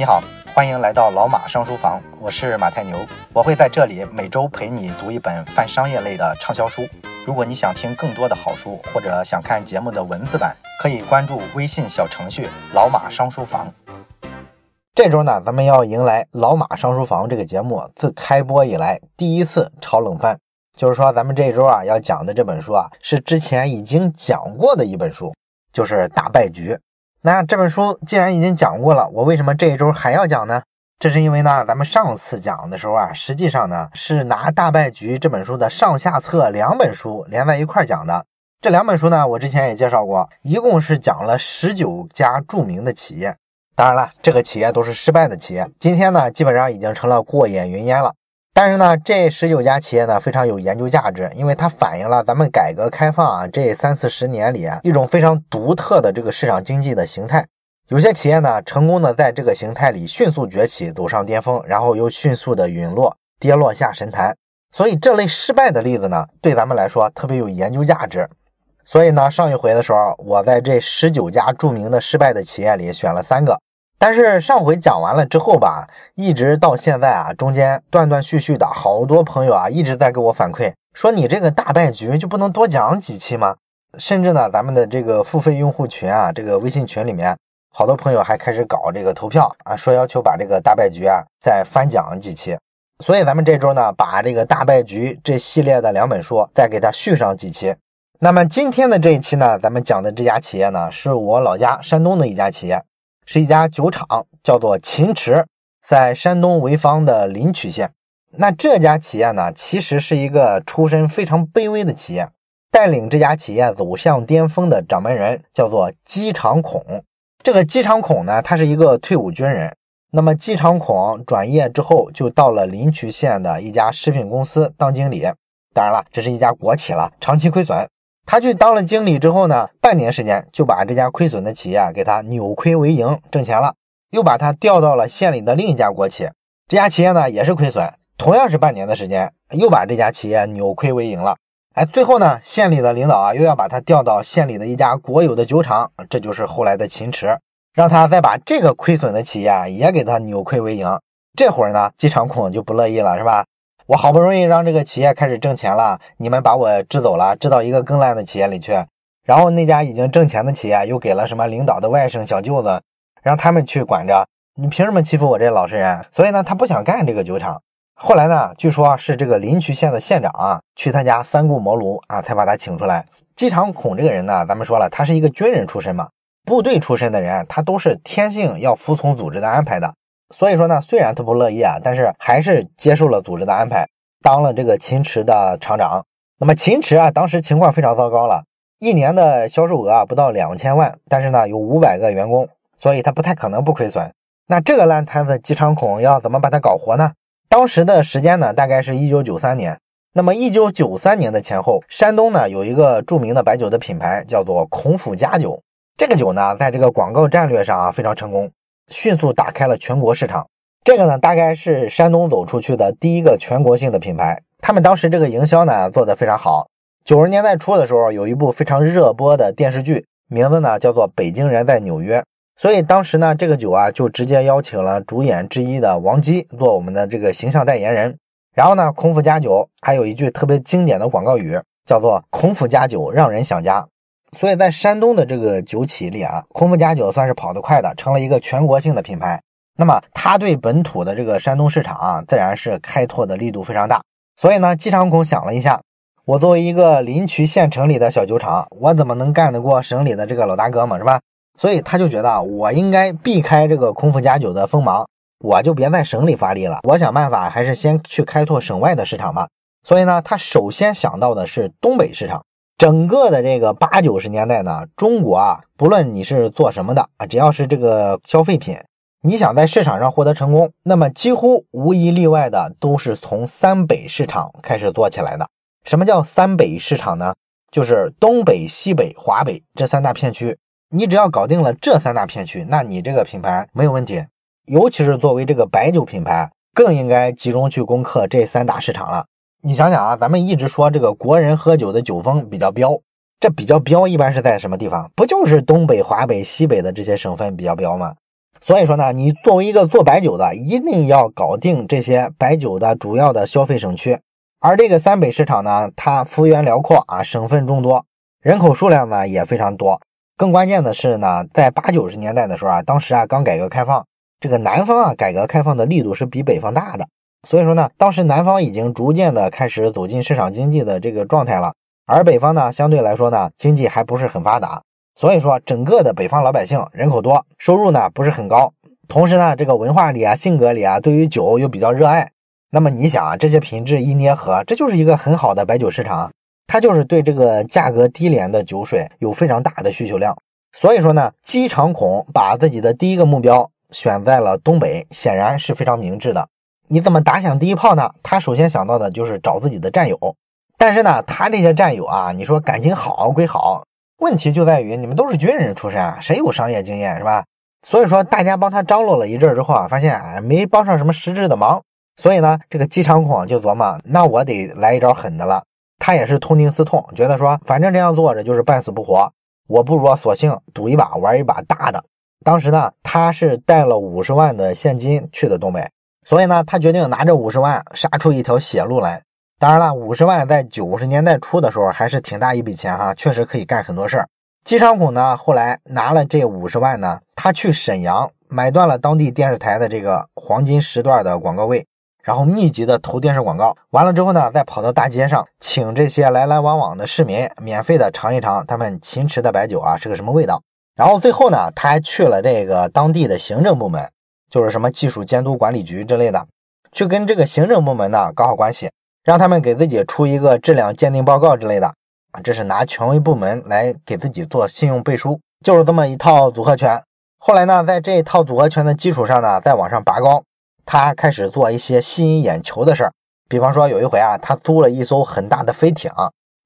你好，欢迎来到老马商书房，我是马太牛，我会在这里每周陪你读一本泛商业类的畅销书。如果你想听更多的好书，或者想看节目的文字版，可以关注微信小程序老马商书房。这周呢，咱们要迎来老马商书房这个节目自开播以来第一次炒冷饭，就是说咱们这周啊要讲的这本书啊，是之前已经讲过的一本书，就是《大败局》。那这本书既然已经讲过了，我为什么这一周还要讲呢？这是因为呢，咱们上次讲的时候啊，实际上呢是拿《大败局》这本书的上下册两本书连在一块讲的。这两本书呢，我之前也介绍过，一共是讲了19家著名的企业。当然了，这个企业都是失败的企业，今天呢基本上已经成了过眼云烟了。但是呢，这19家企业呢非常有研究价值，因为它反映了咱们改革开放啊这30-40年里一种非常独特的这个市场经济的形态。有些企业呢成功的在这个形态里迅速崛起，走上巅峰，然后又迅速的陨落，跌落下神坛。所以这类失败的例子呢，对咱们来说特别有研究价值。所以呢，上一回的时候，我在这19家著名的失败的企业里选了3个。但是上回讲完了之后吧，一直到现在啊，中间断断续续的好多朋友啊一直在给我反馈说，你这个大败局就不能多讲几期吗？甚至呢，咱们的这个付费用户群啊，这个微信群里面好多朋友还开始搞这个投票啊，说要求把这个大败局啊再翻讲几期。所以咱们这周呢，把这个大败局这系列的两本书再给它续上几期。那么今天的这一期呢，咱们讲的这家企业呢，是我老家山东的一家企业，是一家酒厂，叫做秦池，在山东潍坊的临朐县。那这家企业呢，其实是一个出身非常卑微的企业，带领这家企业走向巅峰的掌门人叫做姬长孔。这个姬长孔呢，他是一个退伍军人。那么姬长孔转业之后，就到了临朐县的一家食品公司当经理。当然了，这是一家国企了，长期亏损。他去当了经理之后呢，半年时间就把这家亏损的企业给他扭亏为盈，挣钱了，又把他调到了县里的另一家国企。这家企业呢也是亏损，同样是半年的时间，又把这家企业扭亏为盈了。最后呢，县里的领导啊又要把他调到县里的一家国有的酒厂，这就是后来的秦池，让他再把这个亏损的企业也给他扭亏为盈。这会儿呢，姬长孔就不乐意了，是吧？我好不容易让这个企业开始挣钱了，你们把我支走了，支到一个更烂的企业里去。然后那家已经挣钱的企业又给了什么领导的外甥小舅子，让他们去管着，你凭什么欺负我这老实人？所以呢，他不想干这个酒厂。后来呢，据说是这个临朐县的县长啊，去他家三顾茅庐啊，才把他请出来。姬长孔这个人呢，咱们说了，他是一个军人出身嘛，部队出身的人，他都是天性要服从组织的安排的。所以说呢，虽然他不乐意啊，但是还是接受了组织的安排，当了这个秦池的厂长。那么秦池啊，当时情况非常糟糕了，一年的销售额啊不到2000万，但是呢有500个员工，所以他不太可能不亏损。那这个烂摊子姬长孔要怎么把它搞活呢？当时的时间呢，大概是1993年。那么1993年的前后，山东呢有一个著名的白酒的品牌叫做孔府家酒，这个酒呢在这个广告战略上啊非常成功，迅速打开了全国市场。这个呢大概是山东走出去的第一个全国性的品牌。他们当时这个营销呢做得非常好。90年代初的时候，有一部非常热播的电视剧，名字呢叫做《北京人在纽约》。所以当时呢，这个酒啊就直接邀请了主演之一的王姬做我们的这个形象代言人。然后呢，孔府家酒还有一句特别经典的广告语，叫做孔府家酒让人想家。所以在山东的这个酒企里啊，孔府家酒算是跑得快的，成了一个全国性的品牌。那么它对本土的这个山东市场啊，自然是开拓的力度非常大。所以呢，姬长孔想了一下，我作为一个临朐县城里的小酒厂，我怎么能干得过省里的这个老大哥嘛，是吧？所以他就觉得我应该避开这个孔府家酒的锋芒，我就别在省里发力了，我想办法还是先去开拓省外的市场吧。所以呢，他首先想到的是东北市场。整个的这个80-90年代呢，中国啊，不论你是做什么的啊，只要是这个消费品，你想在市场上获得成功，那么几乎无一例外的都是从三北市场开始做起来的。什么叫三北市场呢？就是东北、西北、华北这3大片区。你只要搞定了这3大片区，那你这个品牌没有问题。尤其是作为这个白酒品牌，更应该集中去攻克这3大市场了。你想想啊，咱们一直说这个国人喝酒的酒风比较标，这比较标一般是在什么地方？不就是东北、华北、西北的这些省份比较标吗？所以说呢，你作为一个做白酒的，一定要搞定这些白酒的主要的消费省区。而这个三北市场呢，它幅员辽阔啊，省份众多，人口数量呢也非常多。更关键的是呢，在80、90年代的时候啊，当时啊刚改革开放，这个南方啊改革开放的力度是比北方大的。所以说呢，当时南方已经逐渐的开始走进市场经济的这个状态了，而北方呢相对来说呢经济还不是很发达。所以说整个的北方老百姓人口多，收入呢不是很高，同时呢这个文化里啊性格里啊对于酒又比较热爱。那么你想啊，这些品质一捏合，这就是一个很好的白酒市场，它就是对这个价格低廉的酒水有非常大的需求量。所以说呢，姬长孔把自己的第一个目标选在了东北，显然是非常明智的。你怎么打响第一炮呢？他首先想到的就是找自己的战友。但是呢，他这些战友啊，你说感情好归好，问题就在于你们都是军人出身啊，谁有商业经验是吧？所以说大家帮他张罗了一阵之后啊，发现啊没帮上什么实质的忙。所以呢，这个姬长孔就琢磨，那我得来一招狠的了。他也是痛定思痛，觉得说反正这样做着就是半死不活，我不如索性赌一把，玩一把大的。当时呢，他是带了50万的现金去的东北。所以呢，他决定拿着50万杀出一条血路来。当然了，50万在90年代初的时候还是挺大一笔钱哈，确实可以干很多事儿。姬长孔呢，后来拿了这50万呢，他去沈阳买断了当地电视台的这个黄金时段的广告位，然后密集的投电视广告。完了之后呢，再跑到大街上，请这些来来往往的市民免费的尝一尝他们秦池的白酒啊是个什么味道。然后最后呢，他还去了这个当地的行政部门。就是什么技术监督管理局之类的，去跟这个行政部门呢搞好关系，让他们给自己出一个质量鉴定报告之类的，这是拿权威部门来给自己做信用背书，就是这么一套组合拳。后来呢，在这一套组合拳的基础上呢，再往上拔高，他开始做一些吸引眼球的事儿。比方说有一回啊，他租了一艘很大的飞艇，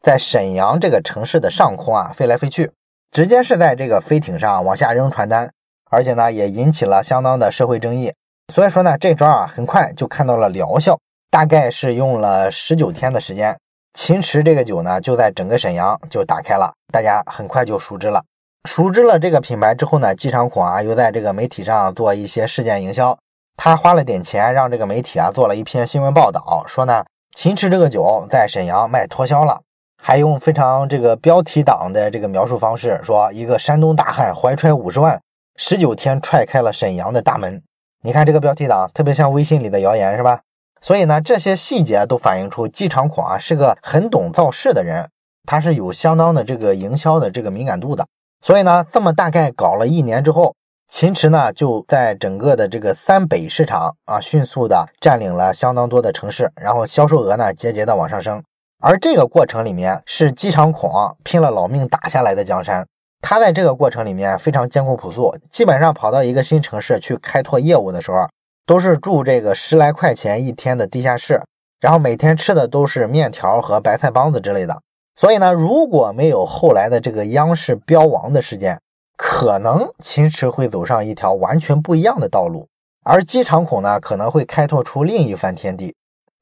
在沈阳这个城市的上空啊飞来飞去，直接是在这个飞艇上往下扔传单。而且呢，也引起了相当的社会争议。所以说呢，这招啊，很快就看到了疗效，大概是用了19天的时间，秦池这个酒呢，就在整个沈阳就打开了，大家很快就熟知了。熟知了这个品牌之后呢，姬长孔啊，又在这个媒体上做一些事件营销，他花了点钱让这个媒体啊做了一篇新闻报道，说呢，秦池这个酒在沈阳卖脱销了，还用非常这个标题党的这个描述方式，说一个山东大汉怀揣50万。19天踹开了沈阳的大门。你看这个标题党特别像微信里的谣言是吧？所以呢，这些细节都反映出姬长孔啊是个很懂造势的人，他是有相当的这个营销的这个敏感度的。所以呢，这么大概搞了1年之后，秦池呢就在整个的这个三北市场啊迅速的占领了相当多的城市，然后销售额呢节节的往上升。而这个过程里面是姬长孔啊拼了老命打下来的江山。他在这个过程里面非常艰苦朴素，基本上跑到一个新城市去开拓业务的时候，都是住这个10来块钱一天的地下室，然后每天吃的都是面条和白菜帮子之类的。所以呢，如果没有后来的这个央视标王的事件，可能秦池会走上一条完全不一样的道路，而姬长孔呢可能会开拓出另一番天地。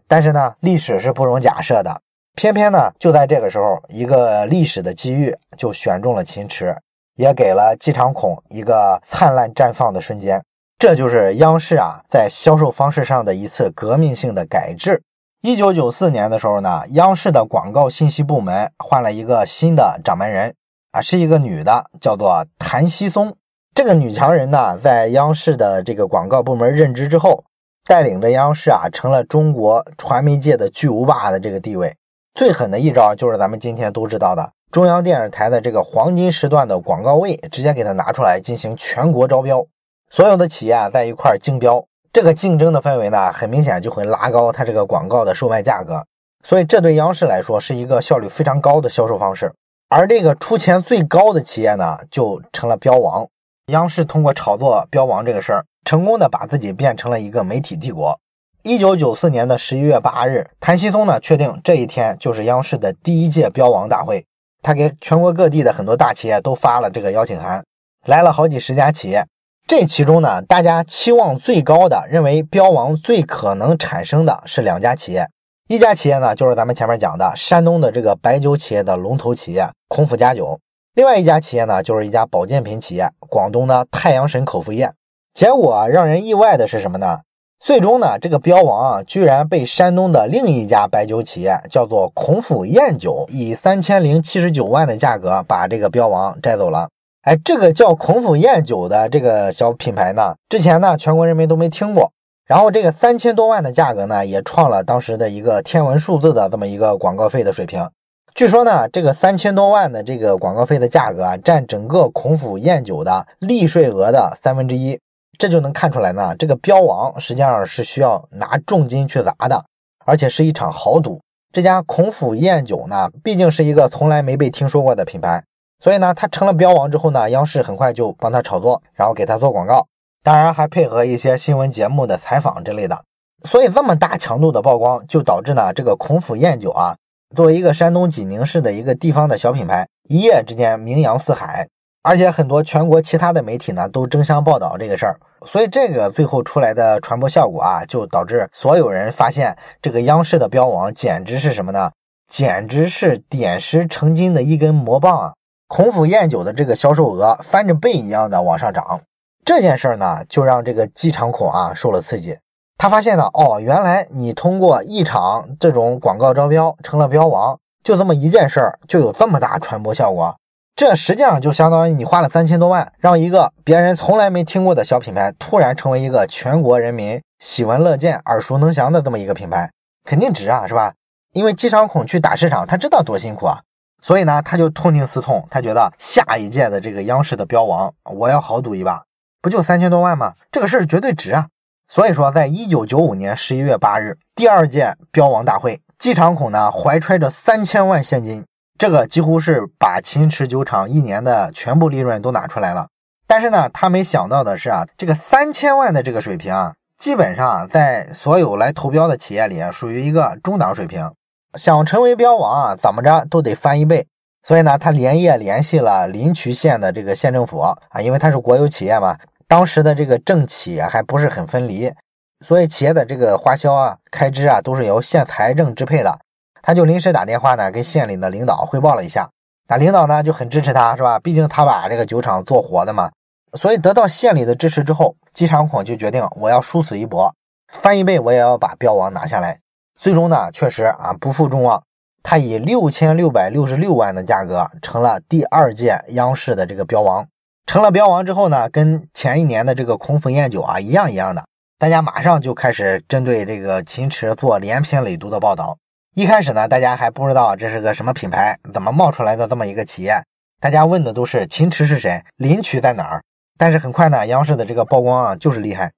但是呢，历史是不容假设的，偏偏呢，就在这个时候，一个历史的机遇就选中了秦池，也给了姬长孔一个灿烂绽放的瞬间。这就是央视啊在销售方式上的一次革命性的改制。1994年的时候呢，央视的广告信息部门换了一个新的掌门人啊，是一个女的，叫做谭希松。这个女强人呢，在央视的这个广告部门任职之后，带领着央视啊成了中国传媒界的巨无霸的这个地位。最狠的一招就是咱们今天都知道的中央电视台的这个黄金时段的广告位，直接给它拿出来进行全国招标，所有的企业在一块竞标，这个竞争的氛围呢，很明显就会拉高它这个广告的售卖价格。所以这对央视来说是一个效率非常高的销售方式，而这个出钱最高的企业呢，就成了标王。央视通过炒作标王这个事儿，成功的把自己变成了一个媒体帝国。1994年的11月8日，谭希宗呢确定这一天就是央视的第一届标王大会，他给全国各地的很多大企业都发了这个邀请函，来了好几十家企业。这其中呢，大家期望最高的，认为标王最可能产生的是2家企业。一家企业呢，就是咱们前面讲的山东的这个白酒企业的龙头企业孔府家酒，另外一家企业呢，就是一家保健品企业，广东的太阳神口服液。结果啊，让人意外的是什么呢？最终呢，这个标王啊，居然被山东的另一家白酒企业叫做孔府宴酒，以3079万的价格把这个标王摘走了。哎，这个叫孔府宴酒的这个小品牌呢，之前呢全国人民都没听过。然后这个3000多万的价格呢，也创了当时的一个天文数字的这么一个广告费的水平。据说呢，这个3000多万的这个广告费的价格啊，占整个孔府宴酒的利税额的1/3。这就能看出来呢，这个标王实际上是需要拿重金去砸的，而且是一场豪赌。这家孔府宴酒呢，毕竟是一个从来没被听说过的品牌，所以呢，他成了标王之后呢，央视很快就帮他炒作，然后给他做广告，当然还配合一些新闻节目的采访之类的。所以这么大强度的曝光，就导致呢，这个孔府宴酒啊，作为一个山东济宁市的一个地方的小品牌，一夜之间名扬四海。而且很多全国其他的媒体呢都争相报道这个事儿，所以这个最后出来的传播效果啊，就导致所有人发现这个央视的标王简直是什么呢？简直是点石成金的一根魔棒啊！孔府宴酒的这个销售额翻着倍一样的往上涨，这件事儿呢，就让这个姬长孔啊受了刺激。他发现呢，哦，原来你通过一场这种广告招标成了标王，就这么一件事儿就有这么大传播效果。这实际上就相当于你花了3000多万，让一个别人从来没听过的小品牌突然成为一个全国人民喜闻乐见、耳熟能详的这么一个品牌，肯定值啊，是吧？因为姬长孔去打市场，他知道多辛苦啊，所以呢，他就痛定思痛，他觉得下一届的这个央视的标王，我要豪赌一把，不就3000多万吗？这个事儿绝对值啊！所以说，在1995年11月8日，第二届标王大会，姬长孔呢怀揣着3000万现金。这个几乎是把秦池酒厂一年的全部利润都拿出来了，但是呢，他没想到的是啊，这个3000万的这个水平啊，基本上在所有来投标的企业里属于一个中档水平，想成为标王啊，怎么着都得翻一倍。所以呢，他连夜联系了临朐县的这个县政府啊，因为他是国有企业嘛，当时的这个政企还不是很分离，所以企业的这个花销啊、开支啊，都是由县财政支配的。他就临时打电话呢，跟县里的领导汇报了一下，那领导呢就很支持他，是吧？毕竟他把这个酒厂做活的嘛，所以得到县里的支持之后，姬长孔就决定我要殊死一搏，翻一倍我也要把标王拿下来。最终呢，确实啊不负众望，他以6666万的价格成了第二届央视的这个标王。成了标王之后呢，跟前一年的这个孔府宴酒啊一样的，大家马上就开始针对这个秦池做连篇累牍的报道。一开始呢，大家还不知道这是个什么品牌，怎么冒出来的这么一个企业，大家问的都是秦池是谁，临朐在哪儿。但是很快呢，央视的这个曝光啊就是厉害。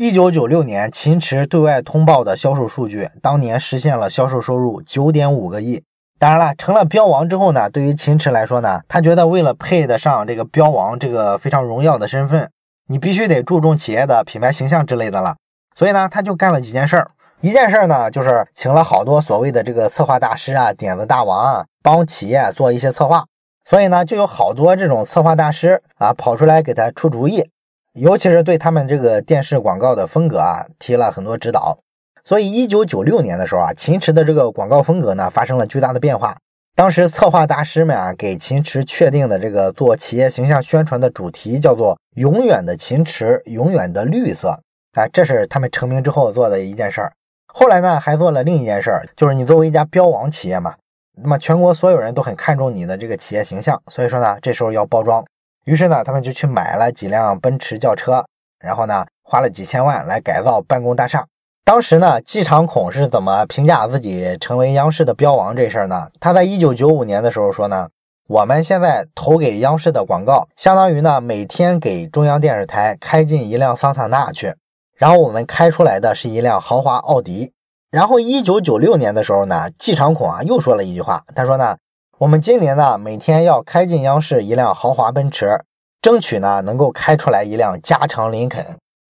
1996年秦池对外通报的销售数据，当年实现了销售收入 9.5 个亿。当然了，成了标王之后呢，对于秦池来说呢，他觉得为了配得上这个标王这个非常荣耀的身份，你必须得注重企业的品牌形象之类的了。所以呢，他就干了几件事儿。一件事呢，就是请了好多所谓的这个策划大师啊、点子大王啊，帮企业做一些策划。所以呢，就有好多这种策划大师啊跑出来给他出主意，尤其是对他们这个电视广告的风格啊提了很多指导。所以1996年的时候啊，秦池的这个广告风格呢发生了巨大的变化。当时策划大师们啊给秦池确定的这个做企业形象宣传的主题叫做“永远的秦池，永远的绿色”。哎，这是他们成名之后做的一件事儿。后来呢，还做了另一件事儿，就是你作为一家标王企业嘛，那么全国所有人都很看重你的这个企业形象，所以说呢，这时候要包装。于是呢，他们就去买了几辆奔驰轿车，然后呢，花了几千万来改造办公大厦。当时呢，姬长孔是怎么评价自己成为央视的标王这事儿呢？他在1995年的时候说呢，我们现在投给央视的广告，相当于呢，每天给中央电视台开进一辆桑塔纳去。然后我们开出来的是一辆豪华奥迪。然后1996年的时候呢，姬长孔啊又说了一句话，他说呢，我们今年呢每天要开进央视一辆豪华奔驰，争取呢能够开出来一辆加长林肯。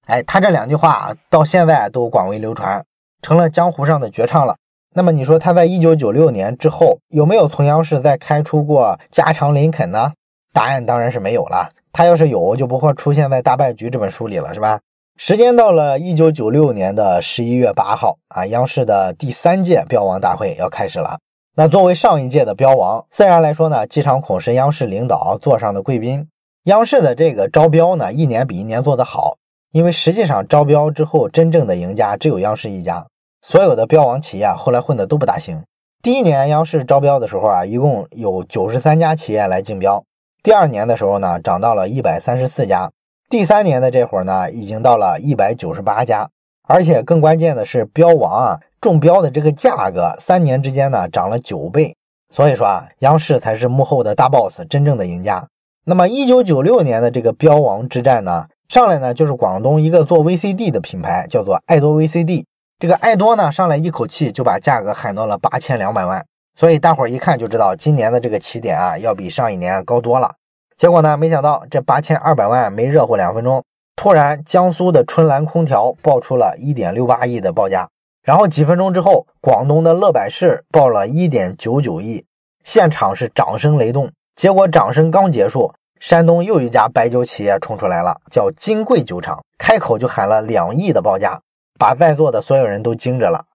哎，他这两句话到现在都广为流传，成了江湖上的绝唱了。那么你说他在1996年之后有没有从央视再开出过加长林肯呢？答案当然是没有了，他要是有就不会出现在《大败局》这本书里了，是吧？时间到了1996年的11月8号啊，央视的第三届标王大会要开始了。那作为上一届的标王，自然来说呢，姬长孔是央视领导座上的贵宾。央视的这个招标呢，一年比一年做得好。因为实际上招标之后真正的赢家只有央视一家，所有的标王企业后来混的都不大行。第一年央视招标的时候啊，一共有93家企业来竞标，第二年的时候呢涨到了134家，第三年的这会儿呢已经到了198家，而且更关键的是标王啊中标的这个价格三年之间呢涨了9倍，所以说啊央视才是幕后的大 boss， 真正的赢家。那么1996年的这个标王之战呢，上来呢就是广东一个做 VCD 的品牌叫做爱多 VCD， 这个爱多呢上来一口气就把价格喊到了8200万，所以大伙儿一看就知道今年的这个起点啊要比上一年高多了。结果呢没想到这8200万没热乎2分钟，突然江苏的春兰空调爆出了 1.68 亿的报价，然后几分钟之后广东的乐百氏报了 1.99 亿，现场是掌声雷动。结果掌声刚结束，山东又一家白酒企业冲出来了，叫金贵酒厂，开口就喊了2亿的报价，把在座的所有人都惊着了。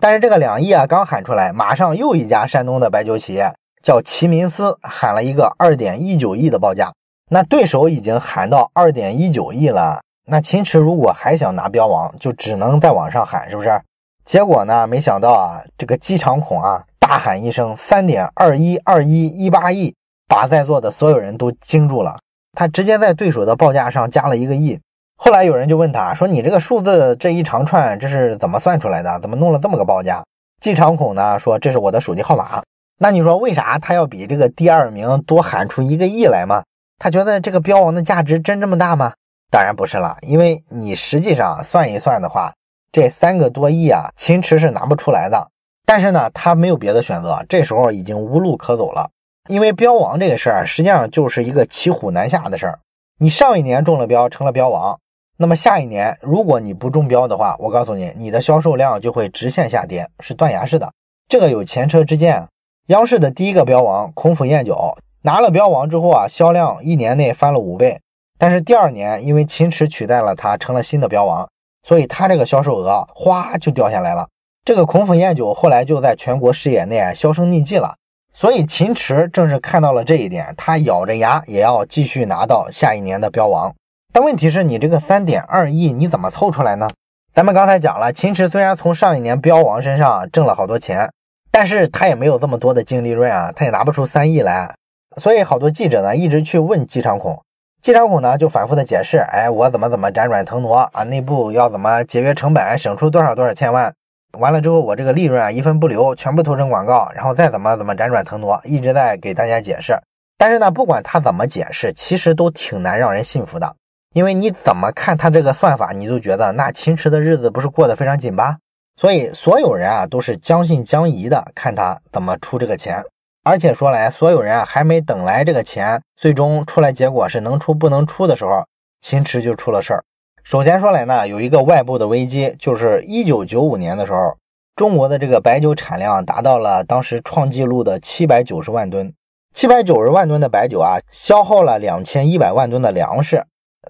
但是这个2亿啊刚喊出来，马上又一家山东的白酒企业叫齐民思喊了一个 2.19 亿的报价，那对手已经喊到 2.19 亿了，那秦池如果还想拿标王就只能再往上喊，是不是？结果呢没想到啊这个机场孔啊大喊一声 3.212118 亿，把在座的所有人都惊住了，他直接在对手的报价上加了1亿。后来有人就问他说，你这个数字这一长串这是怎么算出来的，怎么弄了这么个报价？季长孔呢说，这是我的手机号码。那你说为啥他要比这个第二名多喊出1亿来吗？他觉得这个标王的价值真这么大吗？当然不是了，因为你实际上算一算的话，这3个多亿啊秦池是拿不出来的。但是呢他没有别的选择，这时候已经无路可走了。因为标王这个事儿实际上就是一个骑虎难下的事儿，你上一年中了标成了标王，那么下一年如果你不中标的话，我告诉你，你的销售量就会直线下跌，是断崖式的。这个有前车之鉴。央视的第一个标王孔府宴酒拿了标王之后啊，销量一年内翻了5倍，但是第二年因为秦池取代了他成了新的标王，所以他这个销售额哗就掉下来了。这个孔府宴酒后来就在全国视野内销声匿迹了。所以秦池正是看到了这一点，他咬着牙也要继续拿到下一年的标王。但问题是你这个 3.2 亿你怎么凑出来呢？咱们刚才讲了，秦池虽然从上一年标王身上挣了好多钱，但是他也没有这么多的净利润啊，他也拿不出3亿来。所以好多记者呢一直去问季长孔，季长孔呢就反复的解释，我怎么辗转腾挪啊，内部要怎么节约成本，省出多少千万，完了之后我这个利润啊一分不留，全部投成广告，然后再怎么辗转腾挪，一直在给大家解释。但是呢不管他怎么解释，其实都挺难让人信服的。因为你怎么看他这个算法，你都觉得那秦池的日子不是过得非常紧巴。所以所有人啊都是将信将疑的看他怎么出这个钱。而且说来，所有人啊还没等来这个钱最终出来结果是能出不能出的时候，秦池就出了事儿。首先说来呢，有一个外部的危机，就是1995年的时候，中国的这个白酒产量达到了当时创纪录的790万吨，790万吨的白酒啊消耗了2100万吨的粮食。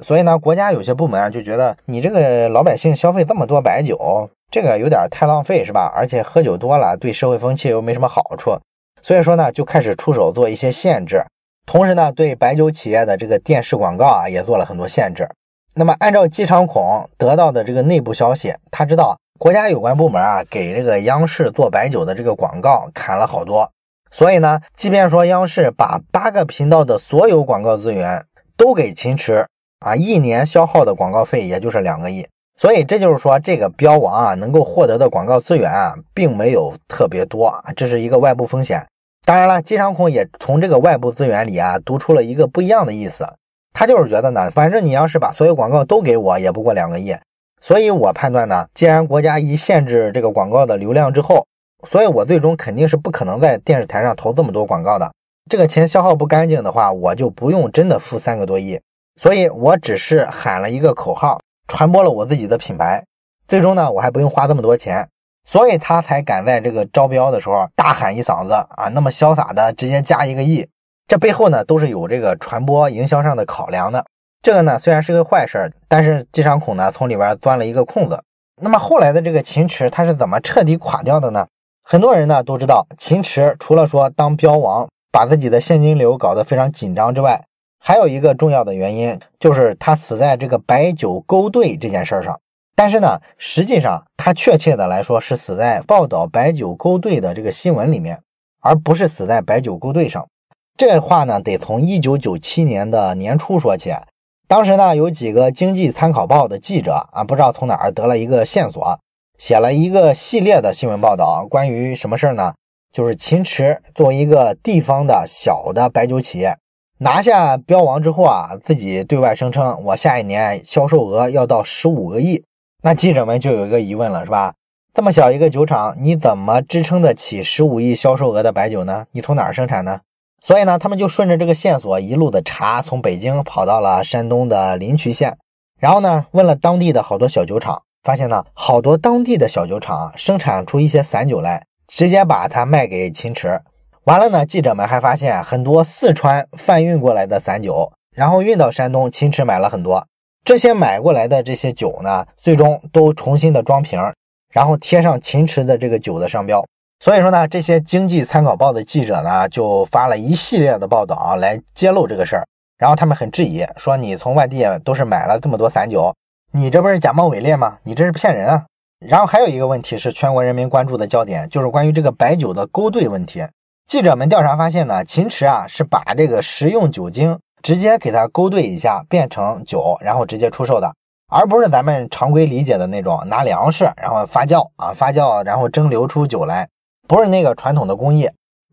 所以呢国家有些部门啊就觉得，你这个老百姓消费这么多白酒，这个有点太浪费是吧，而且喝酒多了对社会风气又没什么好处，所以说呢就开始出手做一些限制。同时呢对白酒企业的这个电视广告啊也做了很多限制。那么按照季长孔得到的这个内部消息，他知道国家有关部门啊给这个央视做白酒的这个广告砍了好多，所以呢即便说央视把8个频道的所有广告资源都给秦池啊，一年消耗的广告费也就是2个亿。所以这就是说这个标王啊能够获得的广告资源啊并没有特别多，这是一个外部风险。当然了，季长孔也从这个外部资源里啊读出了一个不一样的意思，他就是觉得呢，反正你要是把所有广告都给我也不过2个亿，所以我判断呢，既然国家一限制这个广告的流量之后，所以我最终肯定是不可能在电视台上投这么多广告的，这个钱消耗不干净的话，我就不用真的付3个多亿，所以我只是喊了一个口号，传播了我自己的品牌，最终呢我还不用花这么多钱，所以他才敢在这个招标的时候大喊一嗓子啊，那么潇洒的直接加1亿。这背后呢都是有这个传播营销上的考量的。这个呢虽然是个坏事，但是季长孔呢从里边钻了一个空子。那么后来的这个秦池他是怎么彻底垮掉的呢？很多人呢都知道，秦池除了说当标王把自己的现金流搞得非常紧张之外，还有一个重要的原因就是他死在这个白酒勾兑这件事上，但是呢，实际上他确切的来说是死在报道白酒勾兑的这个新闻里面，而不是死在白酒勾兑上。这话呢，得从1997年的年初说起。当时呢，有几个经济参考报的记者啊，不知道从哪儿得了一个线索，写了一个系列的新闻报道，关于什么事呢？就是秦池作为一个地方的小的白酒企业，拿下标王之后啊，自己对外声称我下一年销售额要到15个亿，那记者们就有一个疑问了，是吧？这么小一个酒厂，你怎么支撑得起15亿销售额的白酒呢？你从哪儿生产呢？所以呢，他们就顺着这个线索一路的查，从北京跑到了山东的临朐县，然后呢，问了当地的好多小酒厂，发现呢，好多当地的小酒厂生产出一些散酒来，直接把它卖给秦池。完了呢，记者们还发现很多四川贩运过来的散酒，然后运到山东，秦池买了很多。这些买过来的这些酒呢，最终都重新的装瓶，然后贴上秦池的这个酒的商标。所以说呢，这些经济参考报的记者呢，就发了一系列的报道来揭露这个事儿。然后他们很质疑，说你从外地都是买了这么多散酒，你这不是假冒伪劣吗？你这是骗人啊！然后还有一个问题是全国人民关注的焦点，就是关于这个白酒的勾兑问题。记者们调查发现呢，秦池啊是把这个食用酒精直接给它勾兑一下变成酒，然后直接出售的，而不是咱们常规理解的那种拿粮食然后发酵然后蒸馏出酒来，不是那个传统的工艺。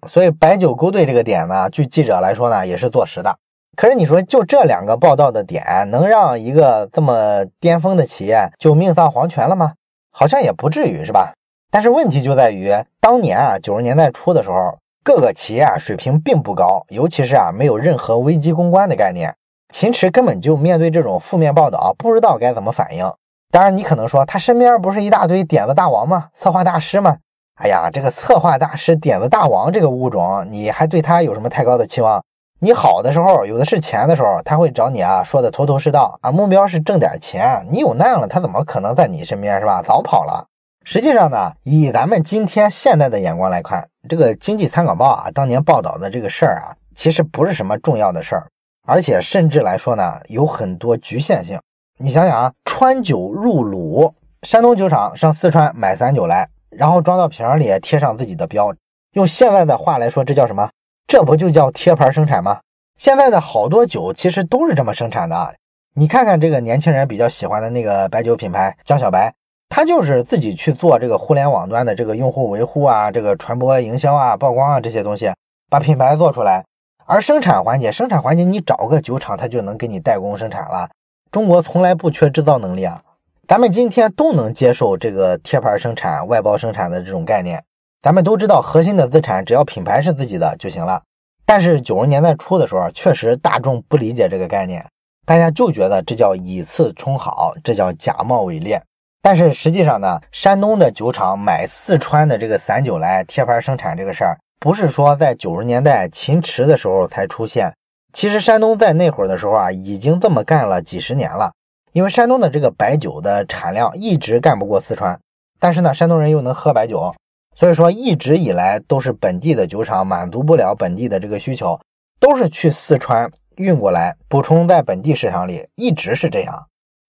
所以白酒勾兑这个点呢，据记者来说呢也是坐实的。可是你说就这两个报道的点，能让一个这么巅峰的企业就命丧黄泉了吗？好像也不至于，是吧？但是问题就在于当年啊90年代初的时候，各个企业啊水平并不高，尤其是啊没有任何危机公关的概念，秦池根本就面对这种负面报道不知道该怎么反应。当然你可能说他身边不是一大堆点子大王吗？策划大师吗？哎呀，这个策划大师点子大王这个物种，你还对他有什么太高的期望？你好的时候有的是钱的时候，他会找你啊说的头头是道啊，目标是挣点钱，你有难了他怎么可能在你身边，是吧？早跑了。实际上呢，以咱们今天现代的眼光来看，这个经济参考报啊当年报道的这个事儿啊，其实不是什么重要的事儿，而且甚至来说呢有很多局限性。你想想啊，川酒入鲁，山东酒厂上四川买散酒来，然后装到瓶里贴上自己的标，用现在的话来说，这叫什么？这不就叫贴牌生产吗？现在的好多酒其实都是这么生产的。你看看这个年轻人比较喜欢的那个白酒品牌江小白，他就是自己去做这个互联网端的这个用户维护啊，这个传播营销啊，曝光啊，这些东西把品牌做出来。而生产环节你找个酒厂他就能给你代工生产了。中国从来不缺制造能力啊，咱们今天都能接受这个贴牌生产外包生产的这种概念，咱们都知道核心的资产只要品牌是自己的就行了。但是90年代初的时候，确实大众不理解这个概念，大家就觉得这叫以次充好，这叫假冒伪劣。但是实际上呢，山东的酒厂买四川的这个散酒来贴牌生产这个事儿，不是说在90年代秦池的时候才出现，其实山东在那会儿的时候啊，已经这么干了几十年了。因为山东的这个白酒的产量一直干不过四川，但是呢，山东人又能喝白酒，所以说一直以来都是本地的酒厂满足不了本地的这个需求，都是去四川运过来补充在本地市场里，一直是这样。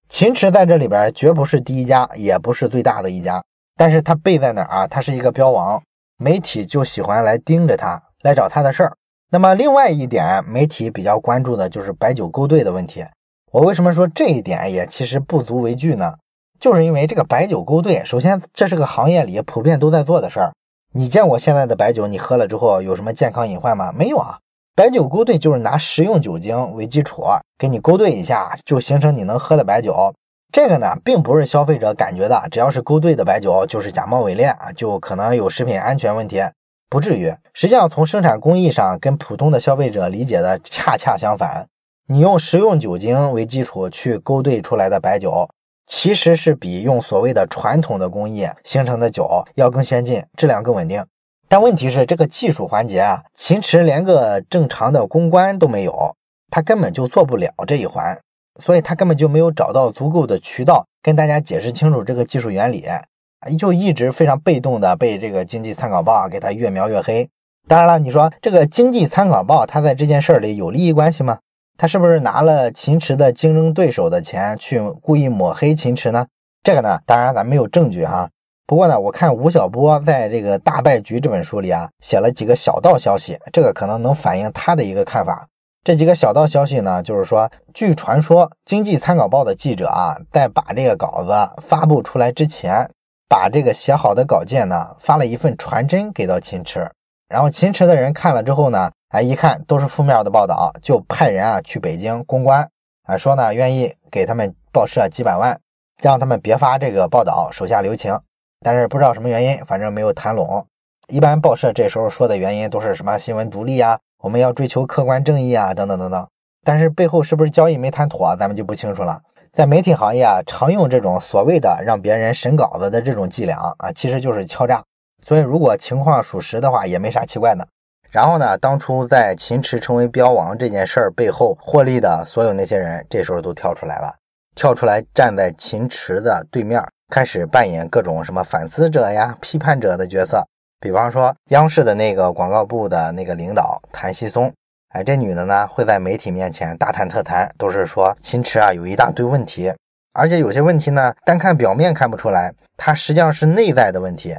秦池在这里边绝不是第一家，也不是最大的一家，但是他背在哪儿啊？他是一个标王，媒体就喜欢来盯着他，来找他的事儿。那么另外一点，媒体比较关注的就是白酒勾兑的问题。我为什么说这一点也其实不足为惧呢？就是因为这个白酒勾兑，首先这是个行业里普遍都在做的事儿。你见过现在的白酒你喝了之后有什么健康隐患吗？没有啊。白酒勾兑就是拿食用酒精为基础，给你勾兑一下，就形成你能喝的白酒。这个呢，并不是消费者感觉的，只要是勾兑的白酒就是假冒伪劣，就可能有食品安全问题，不至于。实际上从生产工艺上跟普通的消费者理解的恰恰相反。你用食用酒精为基础去勾兑出来的白酒，其实是比用所谓的传统的工艺形成的酒要更先进，质量更稳定。但问题是这个技术环节啊，秦池连个正常的公关都没有，他根本就做不了这一环，所以他根本就没有找到足够的渠道跟大家解释清楚这个技术原理，就一直非常被动的被这个经济参考报给他越描越黑。当然了，你说这个经济参考报他在这件事里有利益关系吗？他是不是拿了秦池的竞争对手的钱去故意抹黑秦池呢？这个呢，当然咱没有证据哈。不过呢，我看吴晓波在这个《大败局》这本书里啊，写了几个小道消息，这个可能能反映他的一个看法。这几个小道消息呢，就是说，据传说，经济参考报的记者啊，在把这个稿子发布出来之前，把这个写好的稿件呢，发了一份传真给到秦池，然后秦池的人看了之后呢，一看都是负面的报道，就派人啊去北京公关啊，说呢愿意给他们报社几百万，让他们别发这个报道，手下留情。但是不知道什么原因，反正没有谈拢。一般报社这时候说的原因都是什么新闻独立啊，我们要追求客观正义啊，等等等等。但是背后是不是交易没谈妥，咱们就不清楚了。在媒体行业啊，常用这种所谓的让别人审稿子的这种伎俩啊，其实就是敲诈。所以如果情况属实的话，也没啥奇怪的。然后呢，当初在秦池成为标王这件事儿背后获利的所有那些人，这时候都跳出来了，跳出来站在秦池的对面，开始扮演各种什么反思者呀、批判者的角色。比方说央视的那个广告部的那个领导谭希松，这女的呢会在媒体面前大谈特谈，都是说秦池啊有一大堆问题，而且有些问题呢单看表面看不出来，它实际上是内在的问题。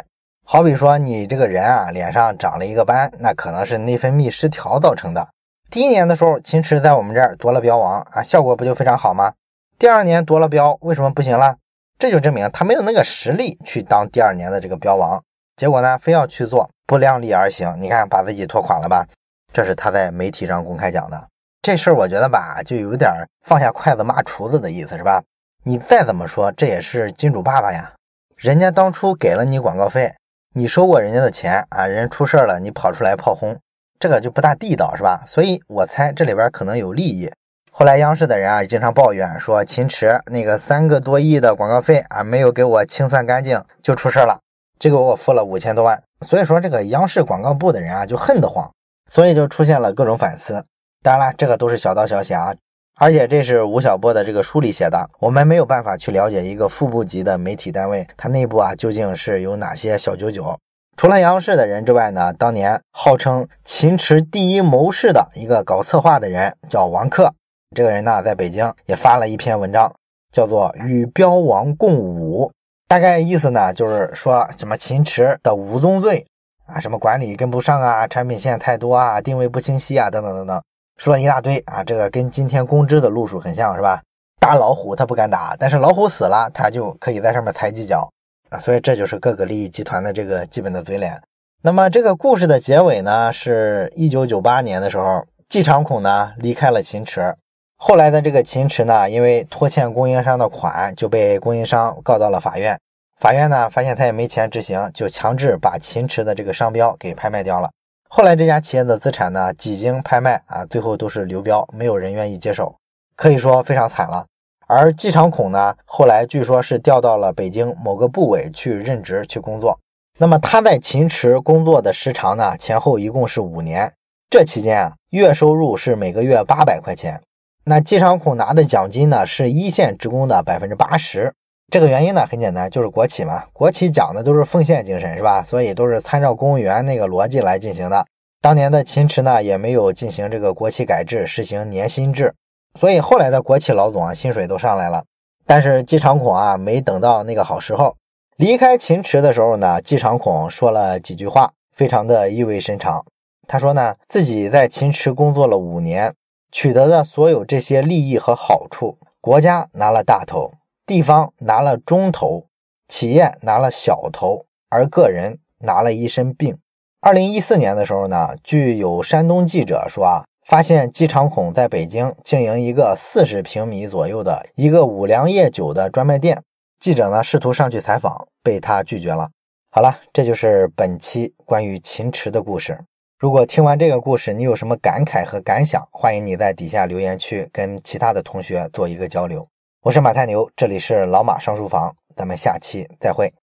好比说你这个人啊脸上长了一个斑，那可能是内分泌失调造成的。第一年的时候秦池在我们这儿夺了标王啊，效果不就非常好吗？第二年夺了标为什么不行了？这就证明他没有那个实力去当第二年的这个标王，结果呢非要去做，不量力而行，你看把自己拖垮了吧。这是他在媒体上公开讲的。这事儿我觉得吧，就有点放下筷子骂厨子的意思，是吧？你再怎么说这也是金主爸爸呀，人家当初给了你广告费，你收过人家的钱啊，人出事了你跑出来炮轰，这个就不大地道，是吧？所以我猜这里边可能有利益。后来央视的人啊经常抱怨说，秦池那个3个多亿的广告费啊没有给我清算干净就出事了，结果我付了5000多万。所以说这个央视广告部的人啊就恨得慌，所以就出现了各种反思。当然了，这个都是小道消息啊，而且这是吴晓波的这个书里写的，我们没有办法去了解一个副部级的媒体单位，它内部啊究竟是有哪些小九九。除了央视的人之外呢，当年号称秦池第一谋士的一个搞策划的人叫王克，这个人呢在北京也发了一篇文章，叫做与标王共舞，大概意思呢就是说什么秦池的五宗罪啊，什么管理跟不上啊，产品线太多啊，定位不清晰啊，等等等等，说了一大堆啊，这个跟今天公知的路数很像，是吧？打老虎他不敢打，但是老虎死了他就可以在上面踩几脚啊，所以这就是各个利益集团的这个基本的嘴脸。那么这个故事的结尾呢，是1998年的时候，季长孔呢离开了秦池，后来的这个秦池呢因为拖欠供应商的款，就被供应商告到了法院。法院呢发现他也没钱执行，就强制把秦池的这个商标给拍卖掉了。后来这家企业的资产呢几经拍卖啊，最后都是流标，没有人愿意接手，可以说非常惨了。而季长孔呢后来据说是调到了北京某个部委去任职去工作。那么他在秦池工作的时长呢前后一共是5年，这期间啊月收入是每个月800块钱。那季长孔拿的奖金呢是一线职工的 80%。这个原因呢很简单，就是国企嘛，国企讲的都是奉献精神，是吧？所以都是参照公务员那个逻辑来进行的。当年的秦池呢也没有进行这个国企改制，实行年薪制，所以后来的国企老总啊薪水都上来了。但是季长孔啊没等到那个好时候，离开秦池的时候呢，季长孔说了几句话，非常的意味深长。他说呢，自己在秦池工作了5年，取得的所有这些利益和好处，国家拿了大头，地方拿了中头，企业拿了小头，而个人拿了一身病。2014年的时候呢，据有山东记者说啊，发现季长孔在北京经营一个40平米左右的一个五粮液酒的专卖店，记者呢试图上去采访，被他拒绝了。好了，这就是本期关于秦池的故事。如果听完这个故事你有什么感慨和感想，欢迎你在底下留言区跟其他的同学做一个交流。我是马太牛，这里是老马上书房，咱们下期再会。